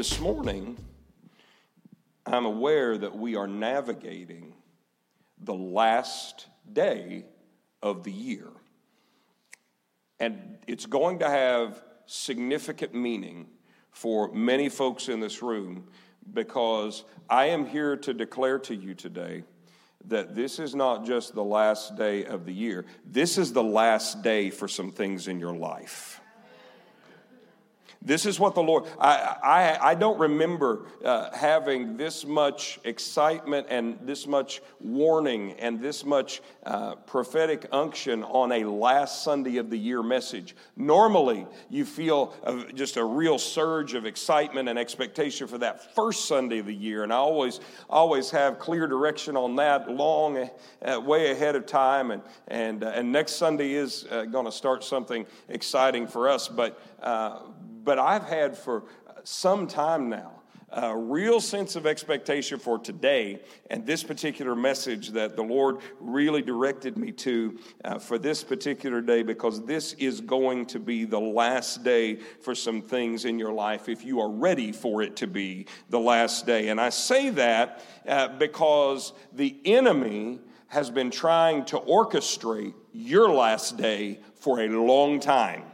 This morning, I'm aware that we are navigating the last day of the year. And it's going to have significant meaning for many folks in this room, because I am here to declare to you today that this is not just the last day of the year. This is the last day for some things in your life. This is what the Lord, I don't remember having this much excitement and this much warning and this much prophetic unction on a last Sunday of the year message. Normally, you feel just a real surge of excitement and expectation for that first Sunday of the year, and I always have clear direction on that long, way ahead of time, and next Sunday is going to start something exciting for us, But I've had for some time now a real sense of expectation for today and this particular message that the Lord really directed me to for this particular day, because this is going to be the last day for some things in your life if you are ready for it to be the last day. And I say that because the enemy has been trying to orchestrate your last day for a long time.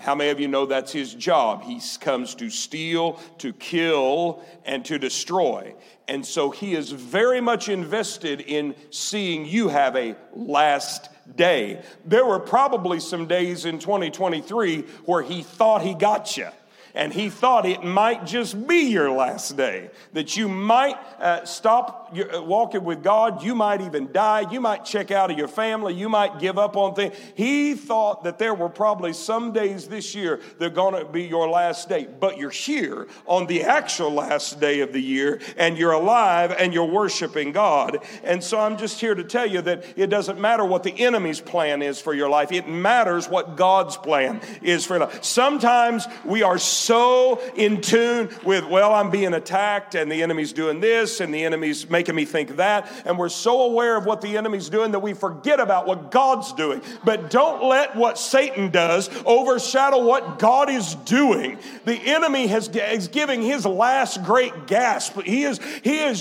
How many of you know that's his job? He comes to steal, to kill, and to destroy. And so he is very much invested in seeing you have a last day. There were probably some days in 2023 where he thought he got you. And he thought it might just be your last day, that you might stop walking with God, you might even die, you might check out of your family, you might give up on things. He thought that there were probably some days this year that are going to be your last day, but you're here on the actual last day of the year, and you're alive, and you're worshiping God. And so I'm just here to tell you that it doesn't matter what the enemy's plan is for your life. It matters what God's plan is for your life. Sometimes we are so in tune with, well, I'm being attacked and the enemy's doing this and the enemy's making me think that. And we're so aware of what the enemy's doing that we forget about what God's doing. But don't let what Satan does overshadow what God is doing. The enemy is giving his last great gasp. He is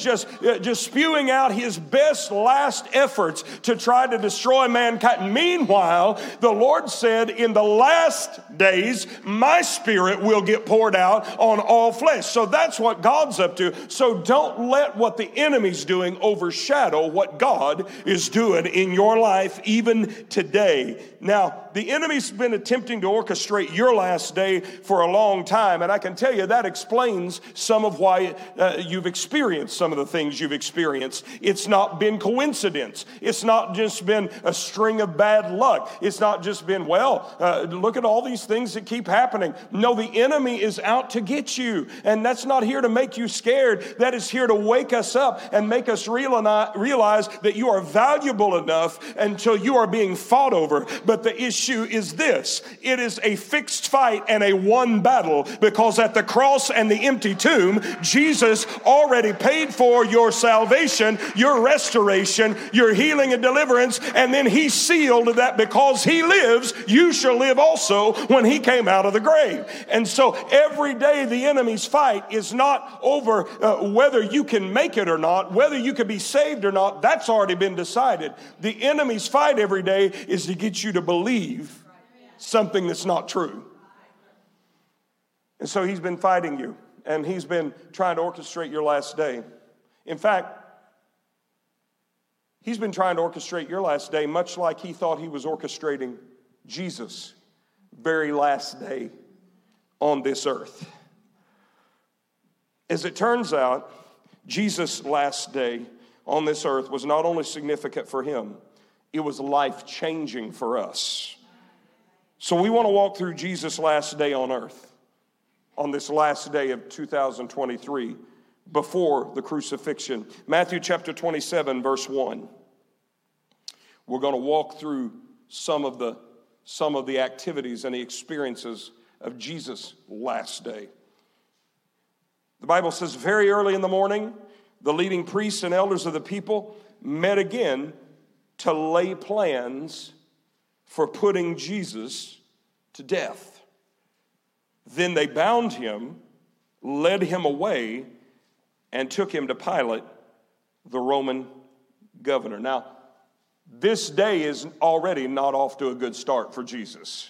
just spewing out his best last efforts to try to destroy mankind. Meanwhile, the Lord said, in the last days, my spirit will get poured out on all flesh. So that's what God's up to. So don't let what the enemy's doing overshadow what God is doing in your life even today. Now, the enemy's been attempting to orchestrate your last day for a long time, and I can tell you that explains some of why you've experienced some of the things you've experienced. It's not been coincidence. It's not just been a string of bad luck. It's not just been, look at all these things that keep happening. No, the enemy is out to get you, and that's not here to make you scared. That is here to wake us up and make us realize that you are valuable enough until you are being fought over. But the issue is this: it is a fixed fight and a won battle, because at the cross and the empty tomb, Jesus already paid for your salvation, your restoration, your healing and deliverance, and then he sealed that because he lives, you shall live also when he came out of the grave. And so every day the enemy's fight is not over whether you can make it or not, whether you can be saved or not. That's already been decided. The enemy's fight every day is to get you to believe something that's not true. And so he's been fighting you, and he's been trying to orchestrate your last day. In fact, he's been trying to orchestrate your last day much like he thought he was orchestrating Jesus' very last day on this earth. As it turns out, Jesus' last day on this earth was not only significant for him, it was life-changing for us. So we want to walk through Jesus' last day on earth, on this last day of 2023, before the crucifixion. Matthew chapter 27, verse 1. We're going to walk through some of the activities and the experiences of Jesus' last day. The Bible says, very early in the morning, the leading priests and elders of the people met again to lay plans for putting Jesus to death. Then they bound him led him away and took him to Pilate, the Roman governor. Now, this day is already not off to a good start for Jesus.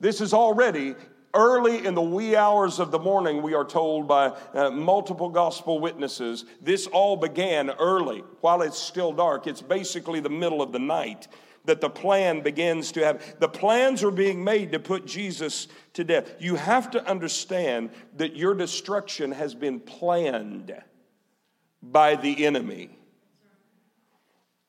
This is already early in the wee hours of the morning, we are told by multiple gospel witnesses. This all began early, while it's still dark. It's basically the middle of the night that the plan begins to have. The plans are being made to put Jesus to death. You have to understand that your destruction has been planned by the enemy.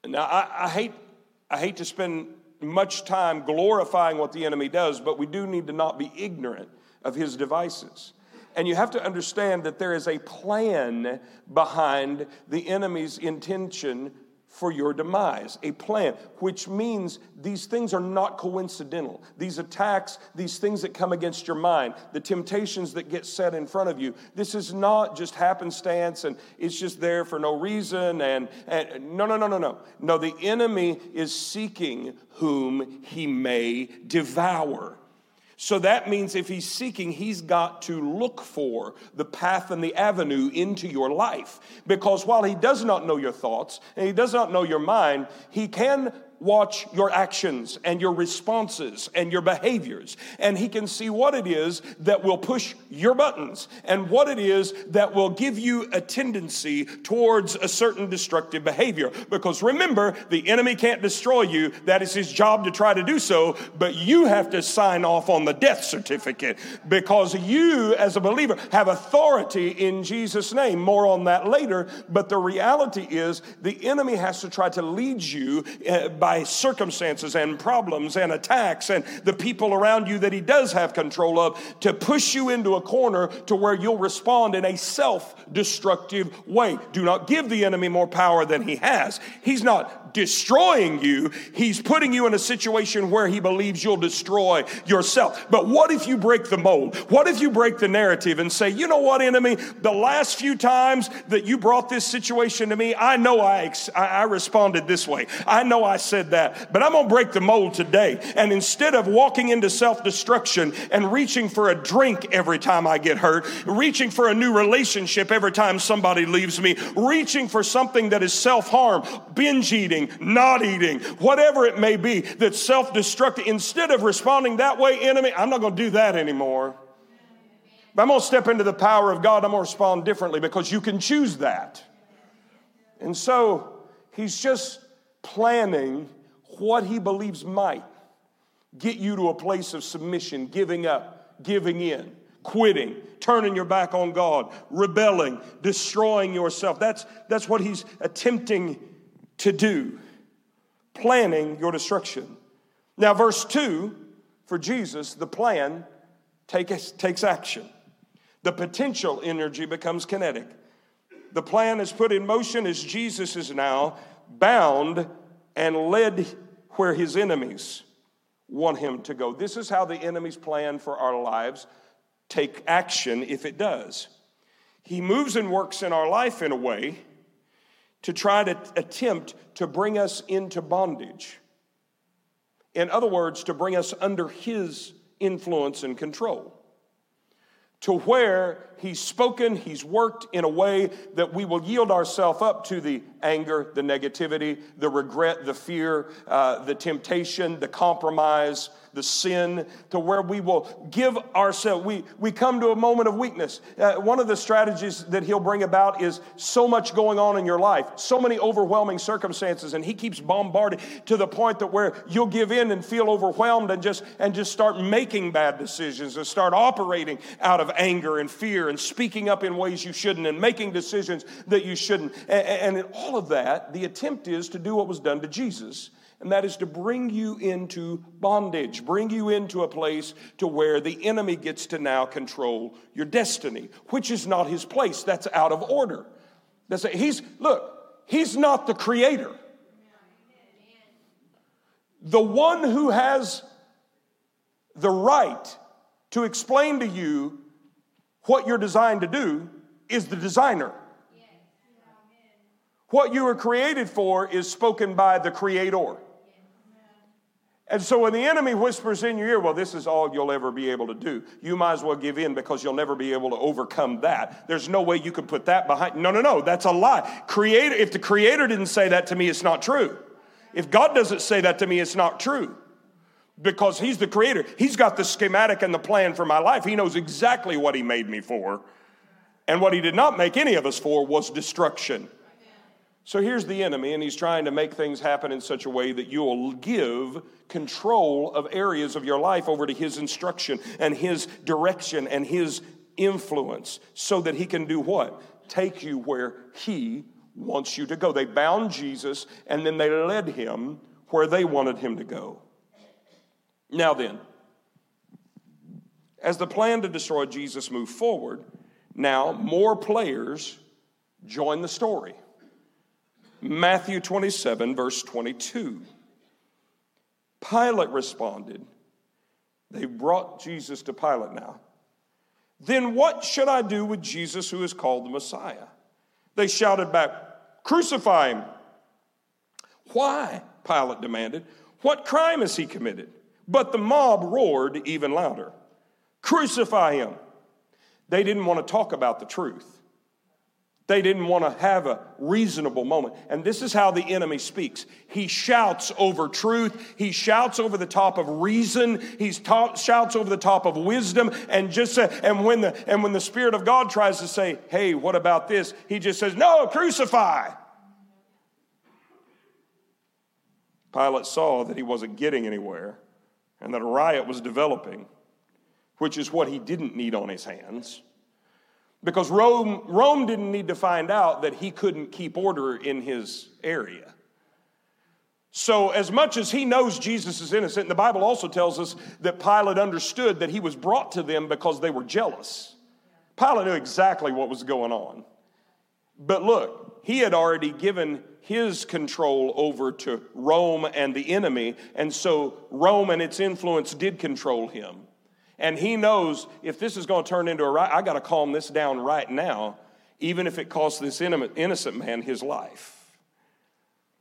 Now, I hate to spend much time glorifying what the enemy does, but we do need to not be ignorant of his devices. And you have to understand that there is a plan behind the enemy's intention for your demise, a plan, which means these things are not coincidental. These attacks, these things that come against your mind, the temptations that get set in front of you, this is not just happenstance and it's just there for no reason. And no. No, the enemy is seeking whom he may devour. So that means if he's seeking, he's got to look for the path and the avenue into your life. Because while he does not know your thoughts and he does not know your mind, he can watch your actions and your responses and your behaviors. And he can see what it is that will push your buttons and what it is that will give you a tendency towards a certain destructive behavior. Because remember, the enemy can't destroy you. That is his job to try to do so. But you have to sign off on the death certificate because you, as a believer, have authority in Jesus' name. More on that later. But the reality is the enemy has to try to lead you by circumstances and problems and attacks and the people around you that he does have control of to push you into a corner to where you'll respond in a self-destructive way. Do not give the enemy more power than he has. He's not destroying you. He's putting you in a situation where he believes you'll destroy yourself. But what if you break the mold? What if you break the narrative and say, you know what, enemy, the last few times that you brought this situation to me, I know I responded this way. I know I said that, but I'm going to break the mold today. And instead of walking into self-destruction and reaching for a drink every time I get hurt, reaching for a new relationship every time somebody leaves me, reaching for something that is self-harm, binge eating, not eating, whatever it may be that's self-destructive, instead of responding that way, enemy, I'm not going to do that anymore. But I'm going to step into the power of God. I'm going to respond differently because you can choose that. And so he's just planning what he believes might get you to a place of submission, giving up, giving in, quitting, turning your back on God, rebelling, destroying yourself. That's what he's attempting to do, planning your destruction. Now, verse 2, for Jesus, the plan takes action. The potential energy becomes kinetic. The plan is put in motion as Jesus is now bound and led where his enemies want him to go. This is how the enemy's plan for our lives take action if it does. He moves and works in our life in a way to try to attempt to bring us into bondage. In other words, to bring us under his influence and control, to where he's spoken, he's worked in a way that we will yield ourselves up to the anger, the negativity, the regret, the fear, the temptation, the compromise, the sin, to where we will give ourselves. We come to a moment of weakness. One of the strategies that he'll bring about is so much going on in your life, so many overwhelming circumstances, and he keeps bombarding to the point that where you'll give in and feel overwhelmed and just start making bad decisions and start operating out of anger and fear and speaking up in ways you shouldn't and making decisions that you shouldn't. And in all of that, the attempt is to do what was done to Jesus, and that is to bring you into bondage, bring you into a place to where the enemy gets to now control your destiny, which is not his place. That's out of order. He's not the creator. The one who has the right to explain to you what you're designed to do is the designer. What you were created for is spoken by the creator. And so when the enemy whispers in your ear, well, this is all you'll ever be able to do, you might as well give in because you'll never be able to overcome that. There's no way you could put that behind. No, that's a lie. If the Creator didn't say that to me, it's not true. If God doesn't say that to me, it's not true. Because He's the Creator. He's got the schematic and the plan for my life. He knows exactly what He made me for. And what He did not make any of us for was destruction. So here's the enemy, and he's trying to make things happen in such a way that you will give control of areas of your life over to his instruction and his direction and his influence so that he can do what? Take you where he wants you to go. They bound Jesus, and then they led him where they wanted him to go. Now then, as the plan to destroy Jesus moved forward, now more players join the story. Matthew 27, verse 22. Pilate responded. They brought Jesus to Pilate now. Then what should I do with Jesus who is called the Messiah? They shouted back, crucify him. Why? Pilate demanded. What crime has he committed? But the mob roared even louder. Crucify him. They didn't want to talk about the truth. They didn't want to have a reasonable moment. And this is how the enemy speaks. He shouts over truth. He shouts over the top of reason. He shouts over the top of wisdom. And just when the Spirit of God tries to say, hey, what about this? He just says, no, crucify. Pilate saw that he wasn't getting anywhere and that a riot was developing, which is what he didn't need on his hands. Because Rome didn't need to find out that he couldn't keep order in his area. So as much as he knows Jesus is innocent, the Bible also tells us that Pilate understood that he was brought to them because they were jealous. Pilate knew exactly what was going on. But look, he had already given his control over to Rome and the enemy, and so Rome and its influence did control him. And he knows if this is going to turn into a riot, I got to calm this down right now, even if it costs this innocent man his life.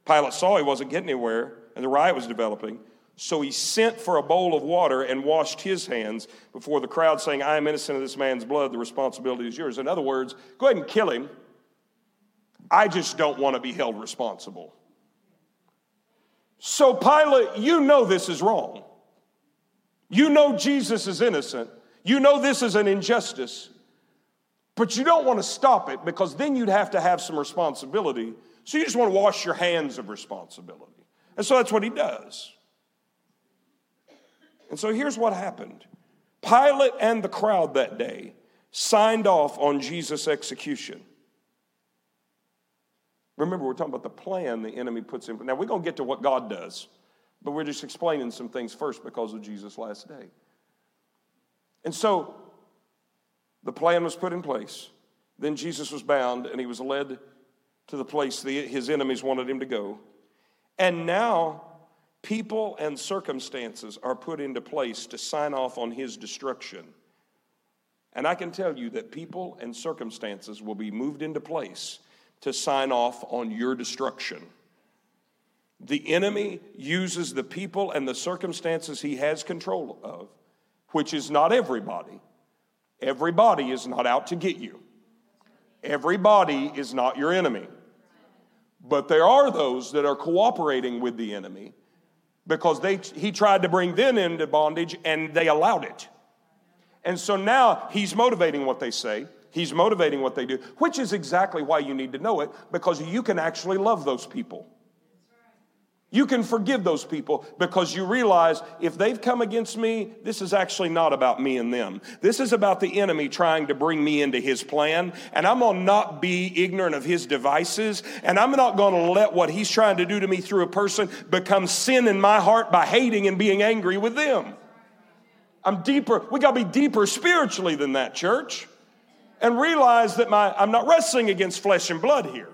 Pilate saw he wasn't getting anywhere, and the riot was developing. So he sent for a bowl of water and washed his hands before the crowd, saying, I am innocent of this man's blood. The responsibility is yours. In other words, go ahead and kill him. I just don't want to be held responsible. So Pilate, you know this is wrong. You know Jesus is innocent. You know this is an injustice. But you don't want to stop it because then you'd have to have some responsibility. So you just want to wash your hands of responsibility. And so that's what he does. And so here's what happened. Pilate and the crowd that day signed off on Jesus' execution. Remember, we're talking about the plan the enemy puts in. Now, we're going to get to what God does. But we're just explaining some things first because of Jesus' last day. And so the plan was put in place. Then Jesus was bound and he was led to the place his enemies wanted him to go. And now people and circumstances are put into place to sign off on his destruction. And I can tell you that people and circumstances will be moved into place to sign off on your destruction. The enemy uses the people and the circumstances he has control of, which is not everybody. Everybody is not out to get you. Everybody is not your enemy. But there are those that are cooperating with the enemy because he tried to bring them into bondage and they allowed it. And so now he's motivating what they say. He's motivating what they do, which is exactly why you need to know it, because you can actually love those people. You can forgive those people because you realize if they've come against me, this is actually not about me and them. This is about the enemy trying to bring me into his plan, and I'm going to not be ignorant of his devices, and I'm not going to let what he's trying to do to me through a person become sin in my heart by hating and being angry with them. I'm deeper. We got to be deeper spiritually than that, church, and realize that I'm not wrestling against flesh and blood here.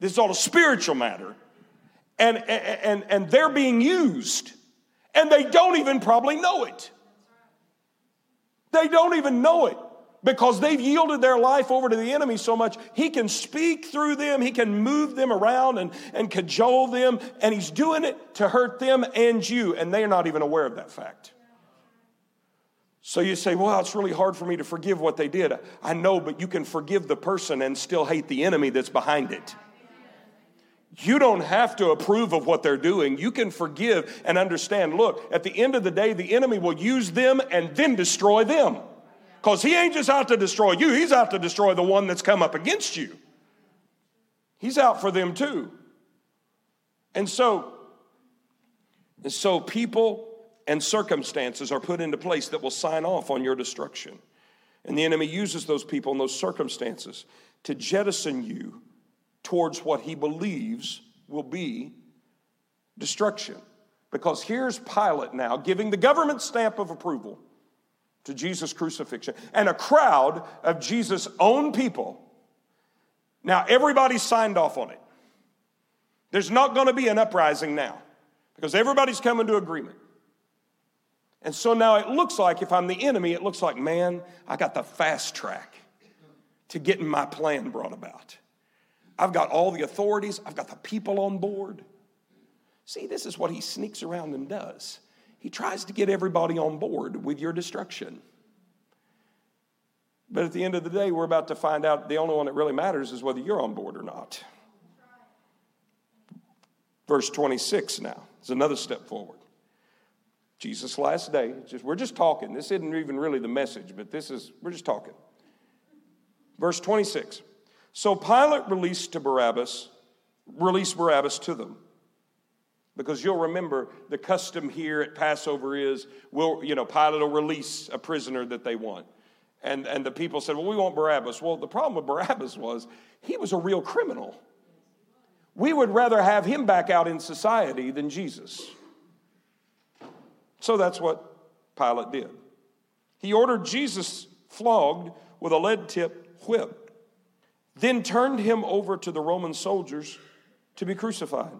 This is all a spiritual matter. And they're being used, and they don't even probably know it. They don't even know it. because they've yielded their life over to the enemy so much, he can speak through them, he can move them around and cajole them, and he's doing it to hurt them and you, and they're not even aware of that fact. So you say, well, it's really hard for me to forgive what they did. I know, but you can forgive the person and still hate the enemy that's behind it. You don't have to approve of what they're doing. You can forgive and understand, look, at the end of the day, the enemy will use them and then destroy them. Because he ain't just out to destroy you. He's out to destroy the one that's come up against you. He's out for them too. And so people and circumstances are put into place that will sign off on your destruction. And the enemy uses those people and those circumstances to jettison you towards what he believes will be destruction. Because here's Pilate now giving the government stamp of approval to Jesus' crucifixion, and a crowd of Jesus' own people. Now, everybody's signed off on it. There's not going to be an uprising now because everybody's coming to agreement. And so now it looks like, if I'm the enemy, it looks like, man, I got the fast track to getting my plan brought about. I've got all the authorities. I've got the people on board. See, this is what he sneaks around and does. He tries to get everybody on board with your destruction. But at the end of the day, we're about to find out the only one that really matters is whether you're on board or not. Verse 26 now is another step forward. Jesus' last day. We're just talking. This isn't even really the message, but we're just talking. Verse 26. So Pilate released Barabbas to them. Because you'll remember the custom here at Passover is, Pilate will release a prisoner that they want. And the people said, well, we want Barabbas. Well, the problem with Barabbas was he was a real criminal. We would rather have him back out in society than Jesus. So that's what Pilate did. He ordered Jesus flogged with a lead-tipped whip, then turned him over to the Roman soldiers to be crucified.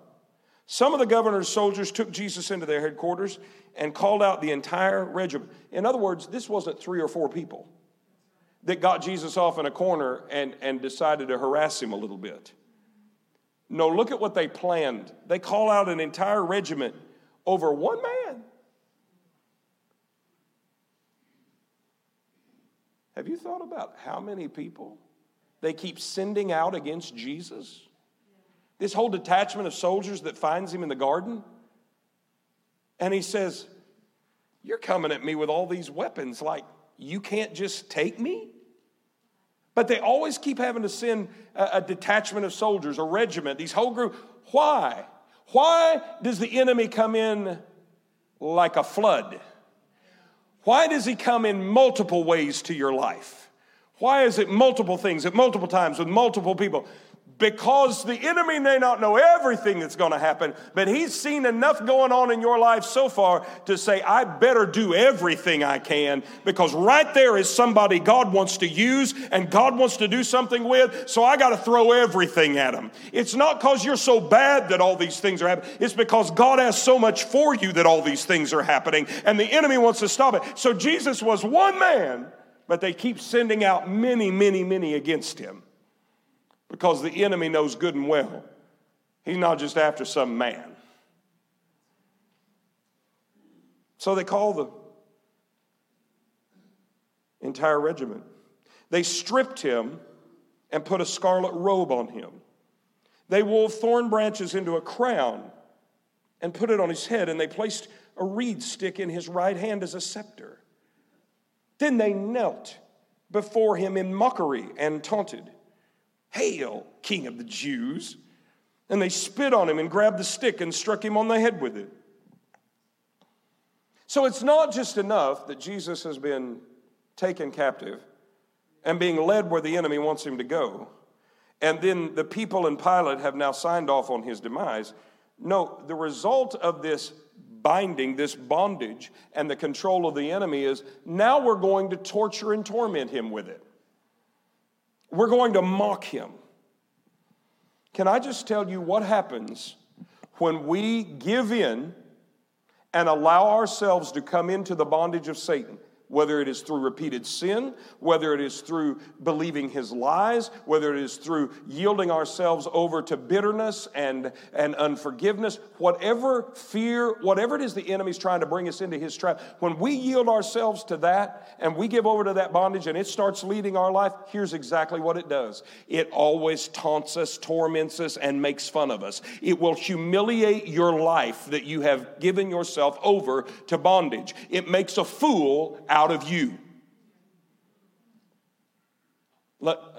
Some of the governor's soldiers took Jesus into their headquarters and called out the entire regiment. In other words, this wasn't 3 or 4 people that got Jesus off in a corner and decided to harass him a little bit. No, look at what they planned. They call out an entire regiment over one man. Have you thought about how many people they keep sending out against Jesus? This whole detachment of soldiers that finds him in the garden. And he says, you're coming at me with all these weapons. Like, you can't just take me? But they always keep having to send a detachment of soldiers, a regiment, these whole group. Why? Why does the enemy come in like a flood? Why does he come in multiple ways to your life? Why is it multiple things at multiple times with multiple people? Because the enemy may not know everything that's going to happen, but he's seen enough going on in your life so far to say, I better do everything I can, because right there is somebody God wants to use and God wants to do something with, so I got to throw everything at him. It's not because you're so bad that all these things are happening. It's because God has so much for you that all these things are happening, and the enemy wants to stop it. So Jesus was one man, but they keep sending out many, many, many against him, because the enemy knows good and well he's not just after some man. So they call the entire regiment. They stripped him and put a scarlet robe on him. They wove thorn branches into a crown and put it on his head, and they placed a reed stick in his right hand as a scepter. Then they knelt before him in mockery and taunted, "Hail, King of the Jews!" And they spit on him and grabbed the stick and struck him on the head with it. So it's not just enough that Jesus has been taken captive and being led where the enemy wants him to go, and then the people and Pilate have now signed off on his demise. No, the result of this binding, this bondage, and the control of the enemy is, now we're going to torture and torment him with it. We're going to mock him. Can I just tell you what happens when we give in and allow ourselves to come into the bondage of Satan? whether it is through repeated sin, whether it is through believing his lies, whether it is through yielding ourselves over to bitterness and unforgiveness, whatever fear, whatever it is the enemy's trying to bring us into his trap, when we yield ourselves to that and we give over to that bondage and it starts leading our life, here's exactly what it does. It always taunts us, torments us, and makes fun of us. It will humiliate your life that you have given yourself over to bondage. It makes a fool out of you.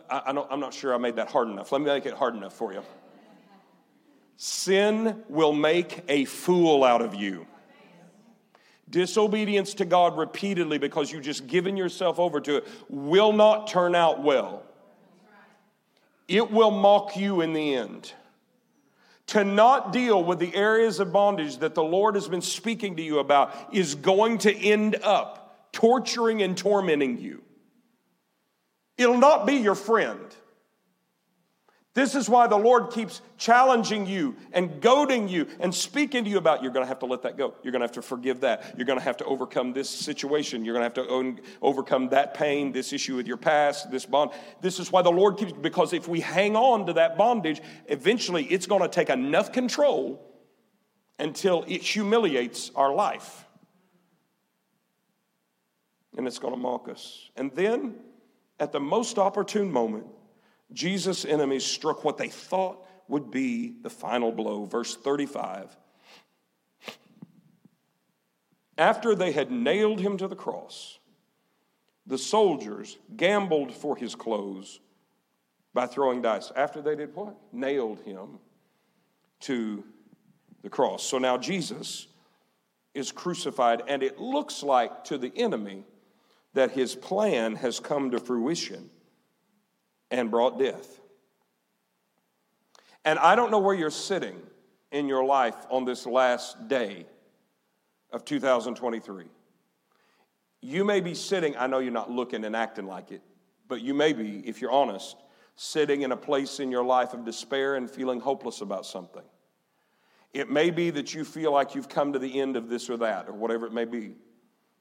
I'm not sure I made that hard enough. Let me make it hard enough for you. Sin will make a fool out of you. Disobedience to God repeatedly because you've just given yourself over to it will not turn out well. It will mock you in the end. To not deal with the areas of bondage that the Lord has been speaking to you about is going to end up torturing and tormenting you. It'll not be your friend. This is why the Lord keeps challenging you and goading you and speaking to you about you're going to have to let that go. You're going to have to forgive that. You're going to have to overcome this situation. You're going to have to overcome that pain, this issue with your past, this bond. This is why the Lord keeps, because if we hang on to that bondage, eventually it's going to take enough control until it humiliates our life. And it's going to mock us. And then at the most opportune moment, Jesus' enemies struck what they thought would be the final blow. Verse 35. After they had nailed him to the cross, the soldiers gambled for his clothes by throwing dice. After they did what? Nailed him to the cross. So now Jesus is crucified, and it looks like to the enemy that his plan has come to fruition and brought death. And I don't know where you're sitting in your life on this last day of 2023. You may be sitting, I know you're not looking and acting like it, but you may be, if you're honest, sitting in a place in your life of despair and feeling hopeless about something. It may be that you feel like you've come to the end of this or that, or whatever it may be.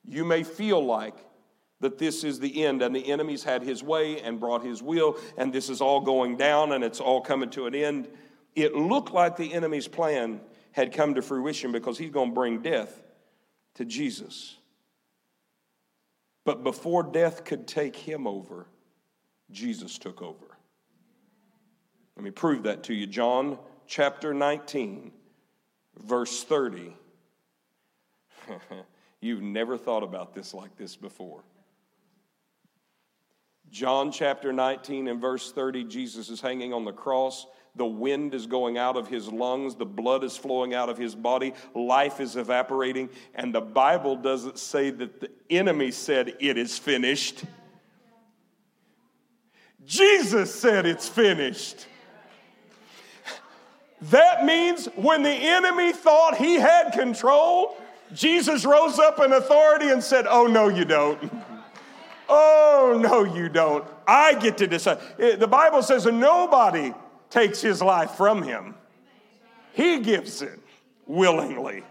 You may feel like that this is the end, and the enemy's had his way and brought his will, and this is all going down, and it's all coming to an end. It looked like the enemy's plan had come to fruition because he's going to bring death to Jesus. But before death could take him over, Jesus took over. Let me prove that to you. John chapter 19, verse 30. You've never thought about this like this before. John chapter 19 and verse 30, Jesus is hanging on the cross. The wind is going out of his lungs. The blood is flowing out of his body. Life is evaporating. And the Bible doesn't say that the enemy said, "It is finished." Jesus said, "It's finished." That means when the enemy thought he had control, Jesus rose up in authority and said, "Oh, no, you don't. Oh, no, you don't. I get to decide." The Bible says that nobody takes his life from him. He gives it willingly.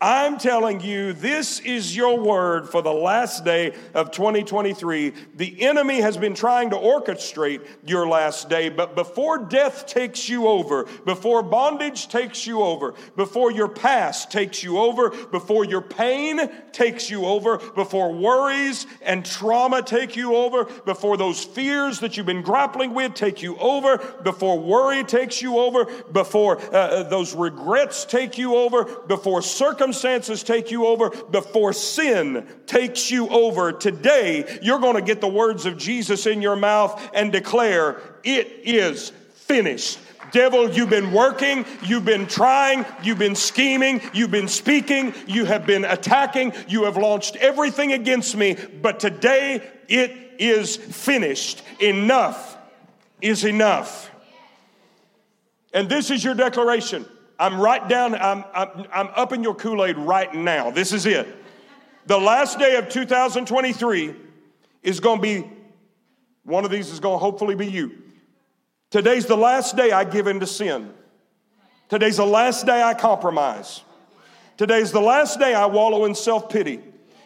I'm telling you, this is your word for the last day of 2023. The enemy has been trying to orchestrate your last day, but before death takes you over, before bondage takes you over, before your past takes you over, before your pain takes you over, before worries and trauma take you over, before those fears that you've been grappling with take you over, before worry takes you over, before those regrets take you over, before circumstances take you over, before sin takes you over, today you're going to get the words of Jesus in your mouth and declare, "It is finished." Devil, you've been working, you've been trying, you've been scheming, you've been speaking, you have been attacking, you have launched everything against me, but today it is finished. Enough is enough. And this is your declaration. I'm right down, I'm up in your Kool-Aid right now. This is it. The last day of 2023 is going to be, one of these is going to hopefully be you. Today's the last day I give in to sin. Today's the last day I compromise. Today's the last day I wallow in self-pity.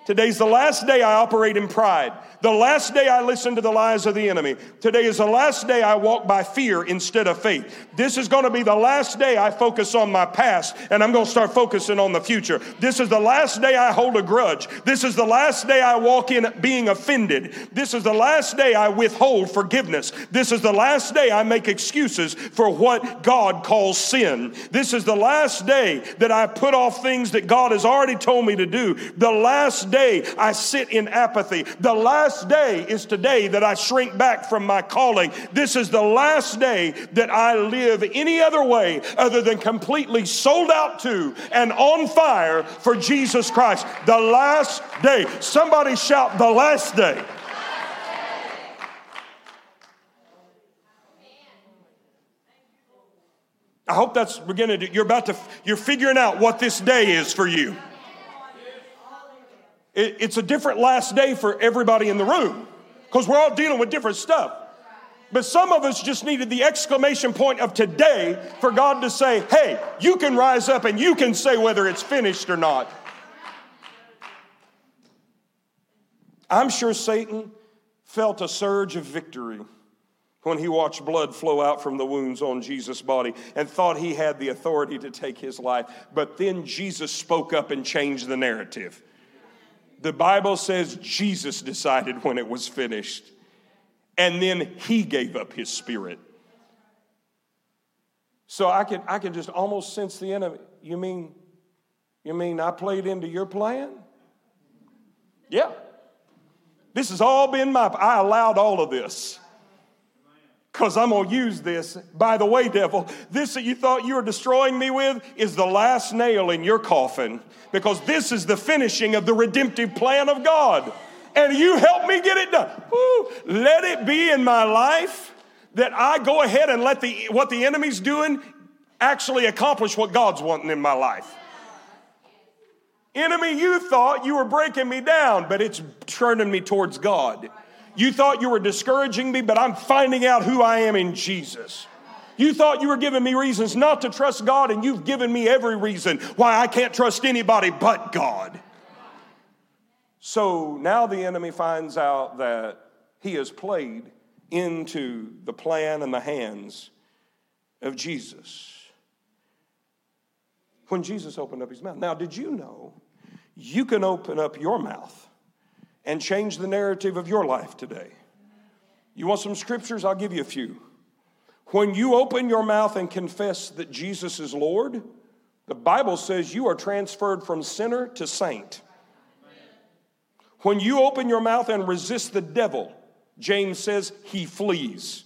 Today's the last day I operate in pride. The last day I listen to the lies of the enemy. Today is the last day I walk by fear instead of faith. This is going to be the last day I focus on my past, and I'm going to start focusing on the future. This is the last day I hold a grudge. This is the last day I walk in being offended. This is the last day I withhold forgiveness. This is the last day I make excuses for what God calls sin. This is the last day that I put off things that God has already told me to do. The last day I sit in apathy. The last day is today that I shrink back from my calling. This is the last day that I live any other way other than completely sold out to and on fire for Jesus Christ. The last day. Somebody shout, the last day. I hope that's beginning to, you're figuring out what this day is for you. It's a different last day for everybody in the room because we're all dealing with different stuff. But some of us just needed the exclamation point of today for God to say, hey, you can rise up and you can say whether it's finished or not. I'm sure Satan felt a surge of victory when he watched blood flow out from the wounds on Jesus' body and thought he had the authority to take his life. But then Jesus spoke up and changed the narrative. The Bible says Jesus decided when it was finished, and then he gave up his spirit. So I can just almost sense the enemy. You mean I played into your plan? Yeah. This has all been I allowed all of this. Because I'm going to use this. By the way, devil, this that you thought you were destroying me with is the last nail in your coffin. Because this is the finishing of the redemptive plan of God. And you help me get it done. Woo. Let it be in my life that I go ahead and let what the enemy's doing actually accomplish what God's wanting in my life. Enemy, you thought you were breaking me down, but it's turning me towards God. You thought you were discouraging me, but I'm finding out who I am in Jesus. You thought you were giving me reasons not to trust God, and you've given me every reason why I can't trust anybody but God. So now the enemy finds out that he has played into the plan and the hands of Jesus. When Jesus opened up his mouth. Now, did you know you can open up your mouth and change the narrative of your life today? You want some scriptures? I'll give you a few. When you open your mouth and confess that Jesus is Lord, the Bible says you are transferred from sinner to saint. When you open your mouth and resist the devil, James says he flees.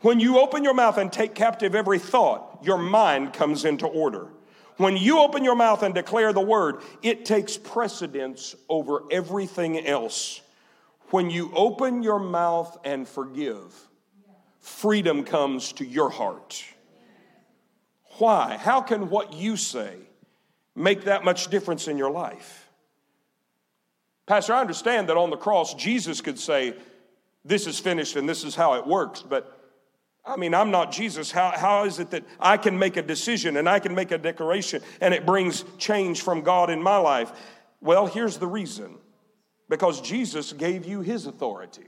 When you open your mouth and take captive every thought, your mind comes into order. When you open your mouth and declare the word, it takes precedence over everything else. When you open your mouth and forgive, freedom comes to your heart. Why? How can what you say make that much difference in your life? Pastor, I understand that on the cross, Jesus could say, this is finished and this is how it works, but I mean, I'm not Jesus. How is it that I can make a decision and I can make a declaration and it brings change from God in my life? Well, here's the reason. Because Jesus gave you his authority.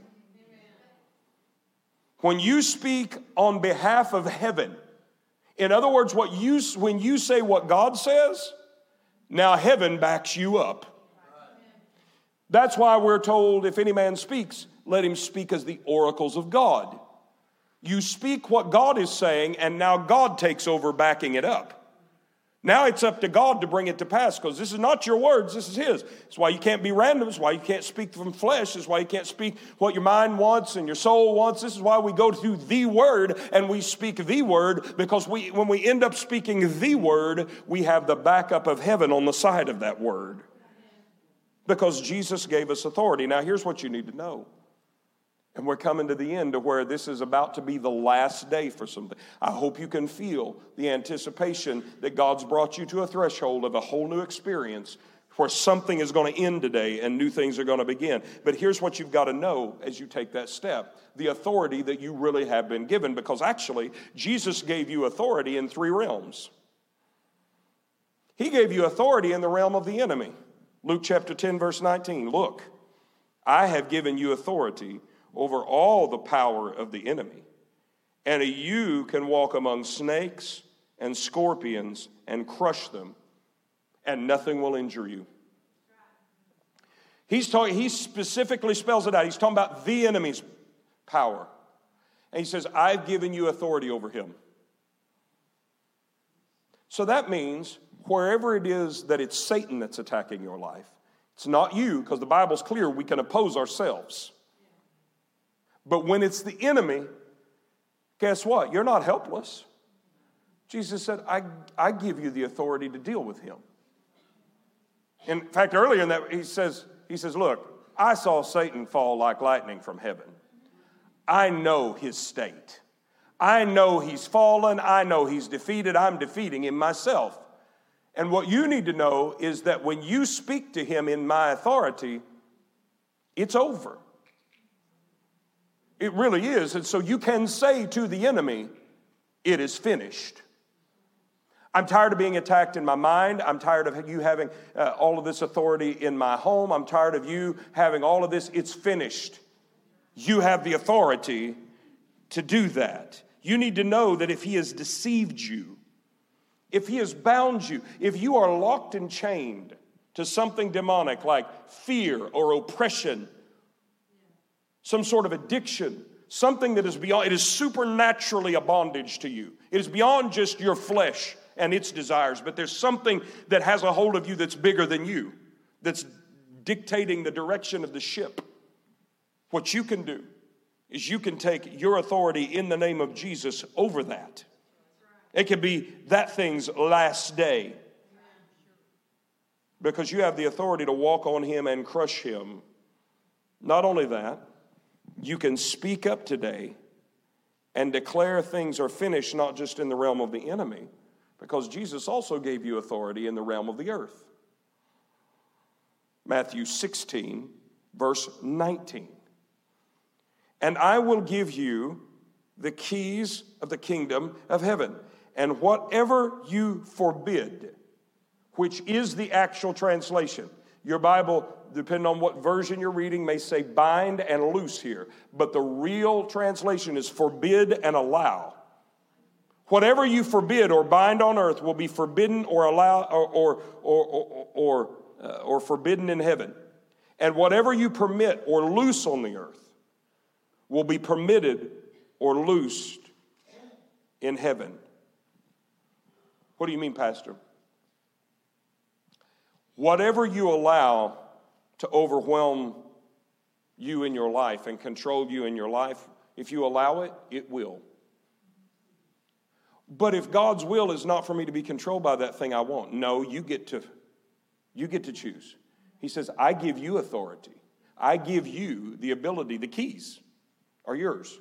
When you speak on behalf of heaven, in other words, when you say what God says, now heaven backs you up. That's why we're told if any man speaks, let him speak as the oracles of God. You speak what God is saying, and now God takes over backing it up. Now it's up to God to bring it to pass, because this is not your words, this is his. It's why you can't be random. It's why you can't speak from flesh. It's why you can't speak what your mind wants and your soul wants. This is why we go through the word and we speak the word, because when we end up speaking the word, we have the backup of heaven on the side of that word. Because Jesus gave us authority. Now here's what you need to know. And we're coming to the end of where this is about to be the last day for something. I hope you can feel the anticipation that God's brought you to a threshold of a whole new experience where something is going to end today and new things are going to begin. But here's what you've got to know as you take that step. The authority that you really have been given, because actually Jesus gave you authority in three realms. He gave you authority in the realm of the enemy. Luke chapter 10, verse 19, look, I have given you authority over all the power of the enemy, and you can walk among snakes and scorpions and crush them, and nothing will injure you. He specifically spells it out. He's talking about the enemy's power. And he says, I've given you authority over him. So that means wherever it is that it's Satan that's attacking your life, it's not you, because the Bible's clear, we can oppose ourselves. But when it's the enemy, guess what? You're not helpless. Jesus said, I give you the authority to deal with him. In fact, earlier in that, he says, look, I saw Satan fall like lightning from heaven. I know his state. I know he's fallen. I know he's defeated. I'm defeating him myself. And what you need to know is that when you speak to him in my authority, it's over. It really is. And so you can say to the enemy, it is finished. I'm tired of being attacked in my mind. I'm tired of you having all of this authority in my home. I'm tired of you having all of this. It's finished. You have the authority to do that. You need to know that if he has deceived you, if he has bound you, if you are locked and chained to something demonic like fear or oppression, some sort of addiction, something that is beyond, it is supernaturally a bondage to you. It is beyond just your flesh and its desires, but there's something that has a hold of you that's bigger than you, that's dictating the direction of the ship. What you can do is you can take your authority in the name of Jesus over that. It could be that thing's last day, because you have the authority to walk on him and crush him. Not only that, you can speak up today and declare things are finished, not just in the realm of the enemy, because Jesus also gave you authority in the realm of the earth. Matthew 16, verse 19. And I will give you the keys of the kingdom of heaven, and whatever you forbid, which is the actual translation. Your Bible, depending on what version you're reading, may say bind and loose here, but the real translation is forbid and allow. Whatever you forbid or bind on earth will be forbidden or allow or forbidden in heaven. And whatever you permit or loose on the earth will be permitted or loosed in heaven. What do you mean, Pastor? Whatever you allow to overwhelm you in your life and control you in your life, if you allow it, it will. But if God's will is not for me to be controlled by that thing I want, no, you get to choose. He says, I give you authority. I give you the ability. The keys are yours.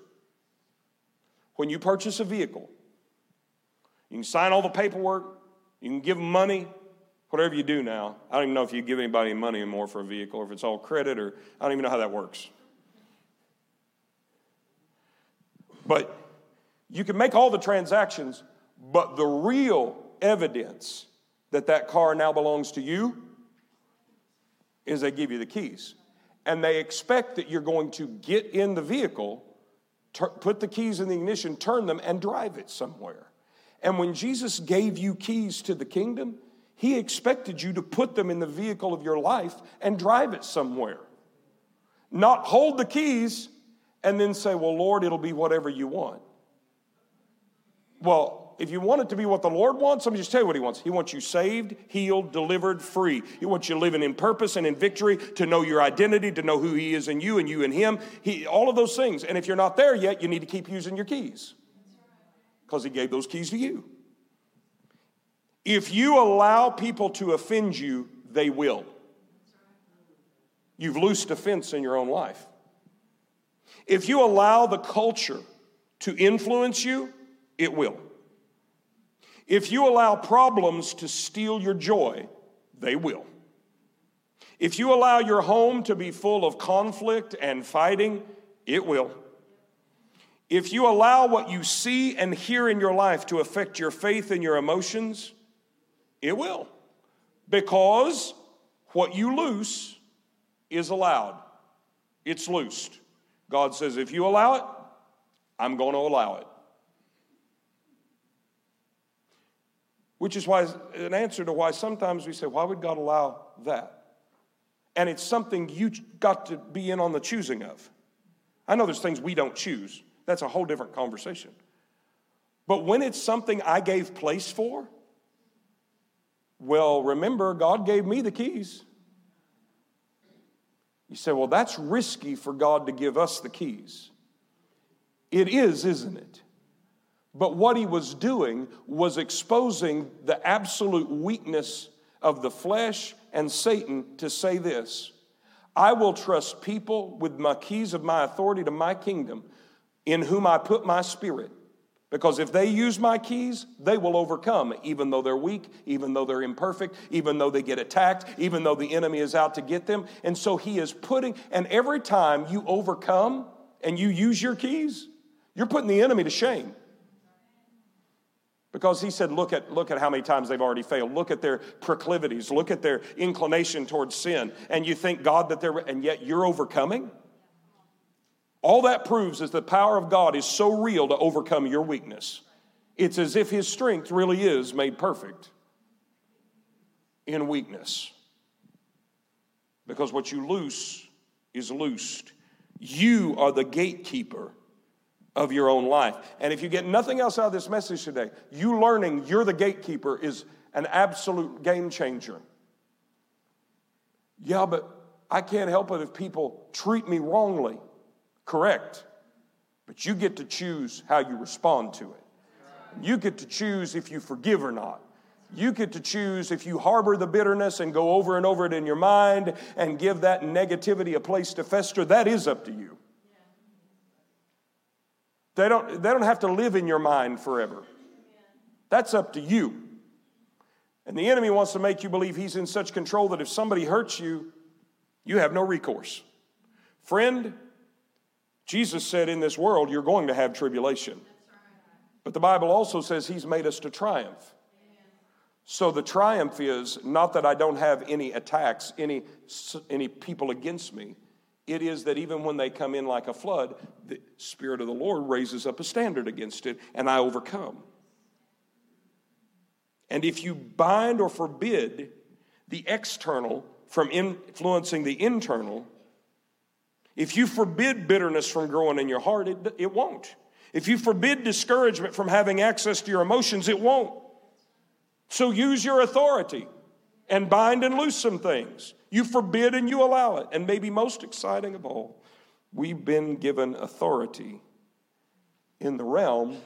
When you purchase a vehicle, you can sign all the paperwork, you can give them money, whatever you do now. I don't even know if you give anybody money anymore for a vehicle, or if it's all credit, or I don't even know how that works. But you can make all the transactions, but the real evidence that that car now belongs to you is they give you the keys. And they expect that you're going to get in the vehicle, put the keys in the ignition, turn them, and drive it somewhere. And when Jesus gave you keys to the kingdom, he expected you to put them in the vehicle of your life and drive it somewhere. Not hold the keys and then say, well, Lord, it'll be whatever you want. Well, if you want it to be what the Lord wants, let me just tell you what he wants. He wants you saved, healed, delivered, free. He wants you living in purpose and in victory, to know your identity, to know who he is in you and you in him, all of those things. And if you're not there yet, you need to keep using your keys, because he gave those keys to you. If you allow people to offend you, they will. You've loosed offense in your own life. If you allow the culture to influence you, it will. If you allow problems to steal your joy, they will. If you allow your home to be full of conflict and fighting, it will. If you allow what you see and hear in your life to affect your faith and your emotions, it will. Because What you loose is allowed. It's loosed. God says, if you allow it, I'm going to allow it. Which is why an answer to why sometimes we say, why would God allow that? And it's something you got to be in on the choosing of. I know there's things we don't choose. That's a whole different conversation. But when it's something I gave place for, well, remember, God gave me the keys. You say, well, that's risky for God to give us the keys. It is, isn't it? But what he was doing was exposing the absolute weakness of the flesh and Satan to say this: I will trust people with my keys of my authority to my kingdom, in whom I put my spirit. Because if they use my keys, they will overcome, even though they're weak, even though they're imperfect, even though they get attacked, even though the enemy is out to get them. And so he is putting, and every time you overcome and you use your keys, you're putting the enemy to shame. Because he said, look at how many times they've already failed. Look at their proclivities. Look at their inclination towards sin. And you think, God, that they're, and yet you're overcoming? All that proves is the power of God is so real to overcome your weakness. It's as if his strength really is made perfect in weakness. Because what you loose is loosed. You are the gatekeeper of your own life. And if you get nothing else out of this message today, you learning you're the gatekeeper is an absolute game changer. Yeah, but I can't help it if people treat me wrongly. Correct. But you get to choose how you respond to it. You get to choose if you forgive or not. You get to choose if you harbor the bitterness and go over and over it in your mind and give that negativity a place to fester. That is up to you. They don't have to live in your mind forever. That's up to you. And the enemy wants to make you believe he's in such control that if somebody hurts you, you have no recourse. Friend, Jesus said in this world you're going to have tribulation. But the Bible also says he's made us to triumph. So the triumph is not that I don't have any attacks, any people against me. It is that even when they come in like a flood, the Spirit of the Lord raises up a standard against it, and I overcome. And if you bind or forbid the external from influencing the internal, if you forbid bitterness from growing in your heart, it won't. If you forbid discouragement from having access to your emotions, it won't. So use your authority and bind and loose some things. You forbid and you allow it. And maybe most exciting of all, we've been given authority in the realm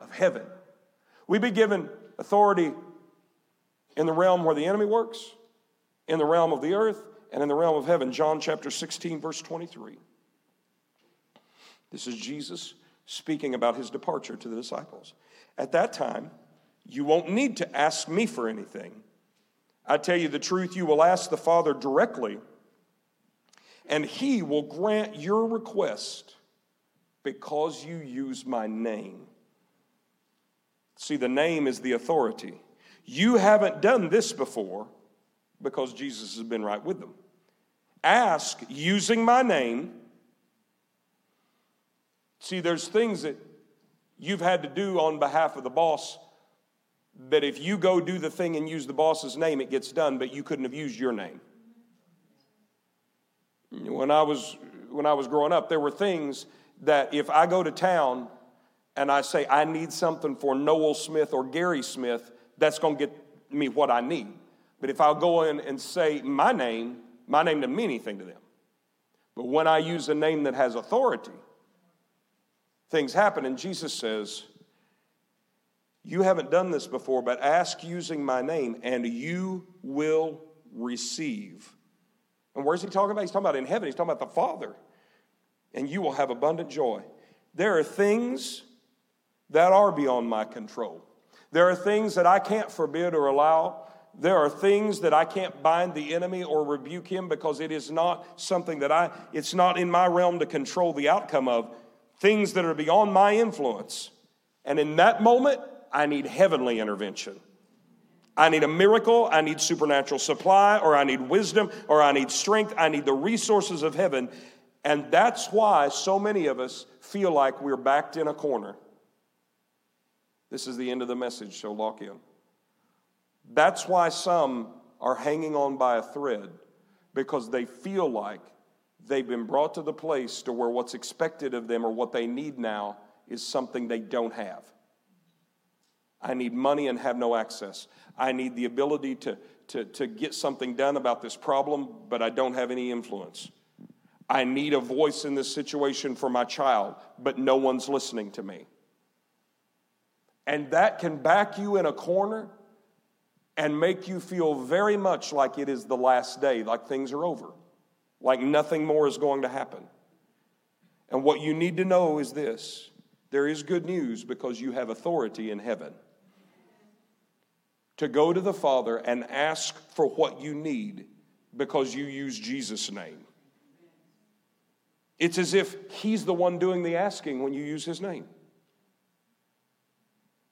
of heaven. We've been given authority in the realm where the enemy works, in the realm of the earth, and in the realm of heaven. John chapter 16, verse 23. This is Jesus speaking about his departure to the disciples. At that time, you won't need to ask me for anything. I tell you the truth, you will ask the Father directly, and he will grant your request because you use my name. See, the name is the authority. You haven't done this before because Jesus has been right with them. Ask using my name. See, there's things that you've had to do on behalf of the boss that if you go do the thing and use the boss's name, it gets done, but you couldn't have used your name. When I was growing up, there were things that if I go to town and I say, I need something for Noel Smith or Gary Smith, that's going to get me what I need. But if I'll go in and say my name doesn't mean anything to them. But when I use a name that has authority, things happen. And Jesus says, you haven't done this before, but ask using my name, and you will receive. And where's he talking about? He's talking about in heaven. He's talking about the Father. And you will have abundant joy. There are things that are beyond my control. There are things that I can't forbid or allow. There are things that I can't bind the enemy or rebuke him because it is not something that it's not in my realm to control the outcome of. Things that are beyond my influence. And in that moment, I need heavenly intervention. I need a miracle, I need supernatural supply, or I need wisdom, or I need strength, I need the resources of heaven. And that's why so many of us feel like we're backed in a corner. This is the end of the message, so lock in. That's why some are hanging on by a thread, because they feel like they've been brought to the place to where what's expected of them or what they need now is something they don't have. I need money and have no access. I need the ability to get something done about this problem, but I don't have any influence. I need a voice in this situation for my child, but no one's listening to me. And that can back you in a corner and make you feel very much like it is the last day, like things are over, like nothing more is going to happen. And what you need to know is this: there is good news, because you have authority in heaven to go to the Father and ask for what you need, because you use Jesus' name. It's as if he's the one doing the asking when you use his name,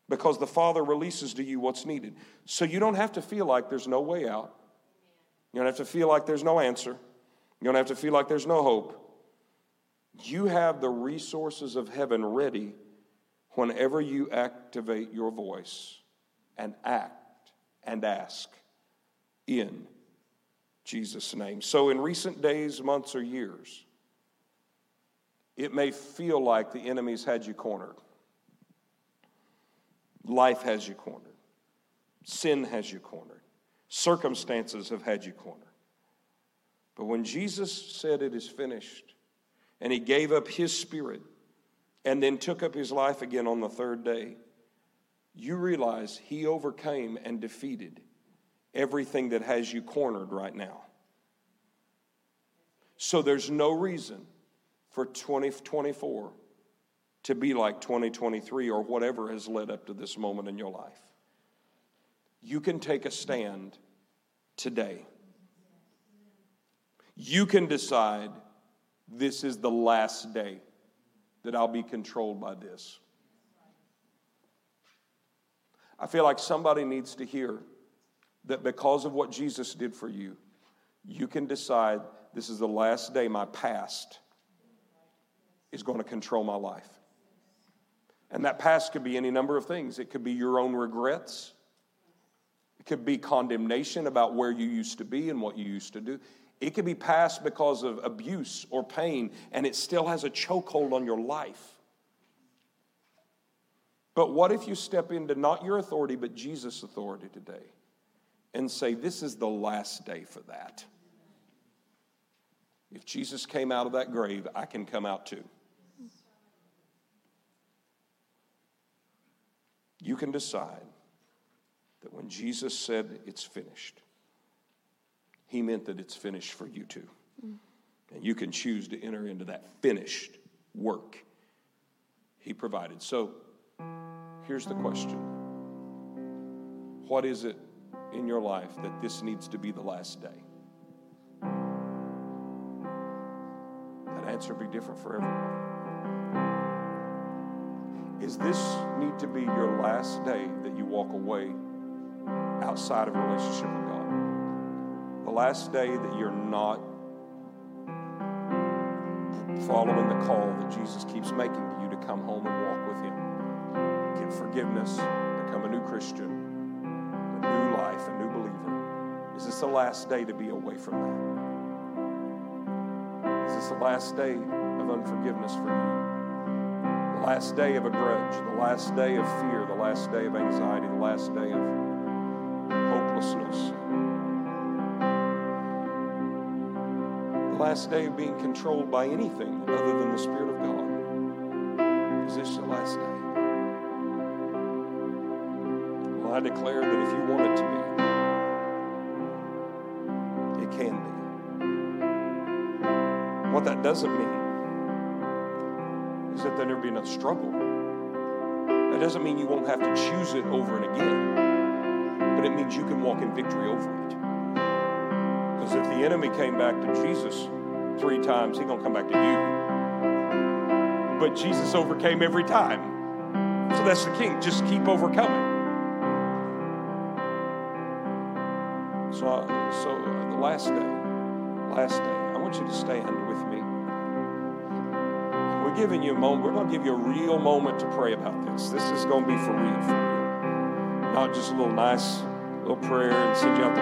because the Father releases to you what's needed. So you don't have to feel like there's no way out. You don't have to feel like there's no answer. You don't have to feel like there's no hope. You have the resources of heaven ready whenever you activate your voice and act and ask in Jesus' name. So in recent days, months, or years, it may feel like the enemy's had you cornered. Life has you cornered. Sin has you cornered. Circumstances have had you cornered. But when Jesus said it is finished, and he gave up his spirit and then took up his life again on the third day, you realize he overcame and defeated everything that has you cornered right now. So there's no reason for 2024 to be like 2023 or whatever has led up to this moment in your life. You can take a stand today. You can decide, this is the last day that I'll be controlled by this. I feel like somebody needs to hear that because of what Jesus did for you, you can decide, this is the last day my past is going to control my life. And that past could be any number of things. It could be your own regrets. It could be condemnation about where you used to be and what you used to do. It could be past because of abuse or pain, and it still has a chokehold on your life. But what if you step into not your authority, but Jesus' authority today and say, this is the last day for that. If Jesus came out of that grave, I can come out too. You can decide that when Jesus said it's finished, he meant that it's finished for you too. And you can choose to enter into that finished work he provided. So here's the question. What is it in your life that this needs to be the last day? That answer will be different for everyone. Is this need to be your last day that you walk away outside of a relationship with God? The last day that you're not following the call that Jesus keeps making to you to come home and walk with him, get forgiveness, become a new Christian, a new life, a new believer. Is this the last day to be away from that? Is this the last day of unforgiveness for you? The last day of a grudge, the last day of fear, the last day of anxiety, the last day of hopelessness? Last day of being controlled by anything other than the Spirit of God? Is this the last day? Well, I declare that if you want it to be, it can be. What that doesn't mean is that there'll be no struggle. That doesn't mean you won't have to choose it over and again, but it means you can walk in victory over it. If the enemy came back to Jesus 3 times, he's going to come back to you. But Jesus overcame every time. So that's the king. Just keep overcoming. So the last day, I want you to stand with me. We're giving you a moment. We're going to give you a real moment to pray about this. This is going to be for real, not just a little nice little prayer and send you out the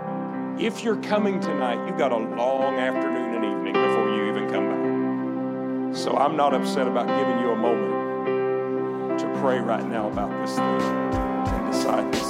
door. If you're coming tonight, you've got a long afternoon and evening before you even come back. So I'm not upset about giving you a moment to pray right now about this thing and decide this.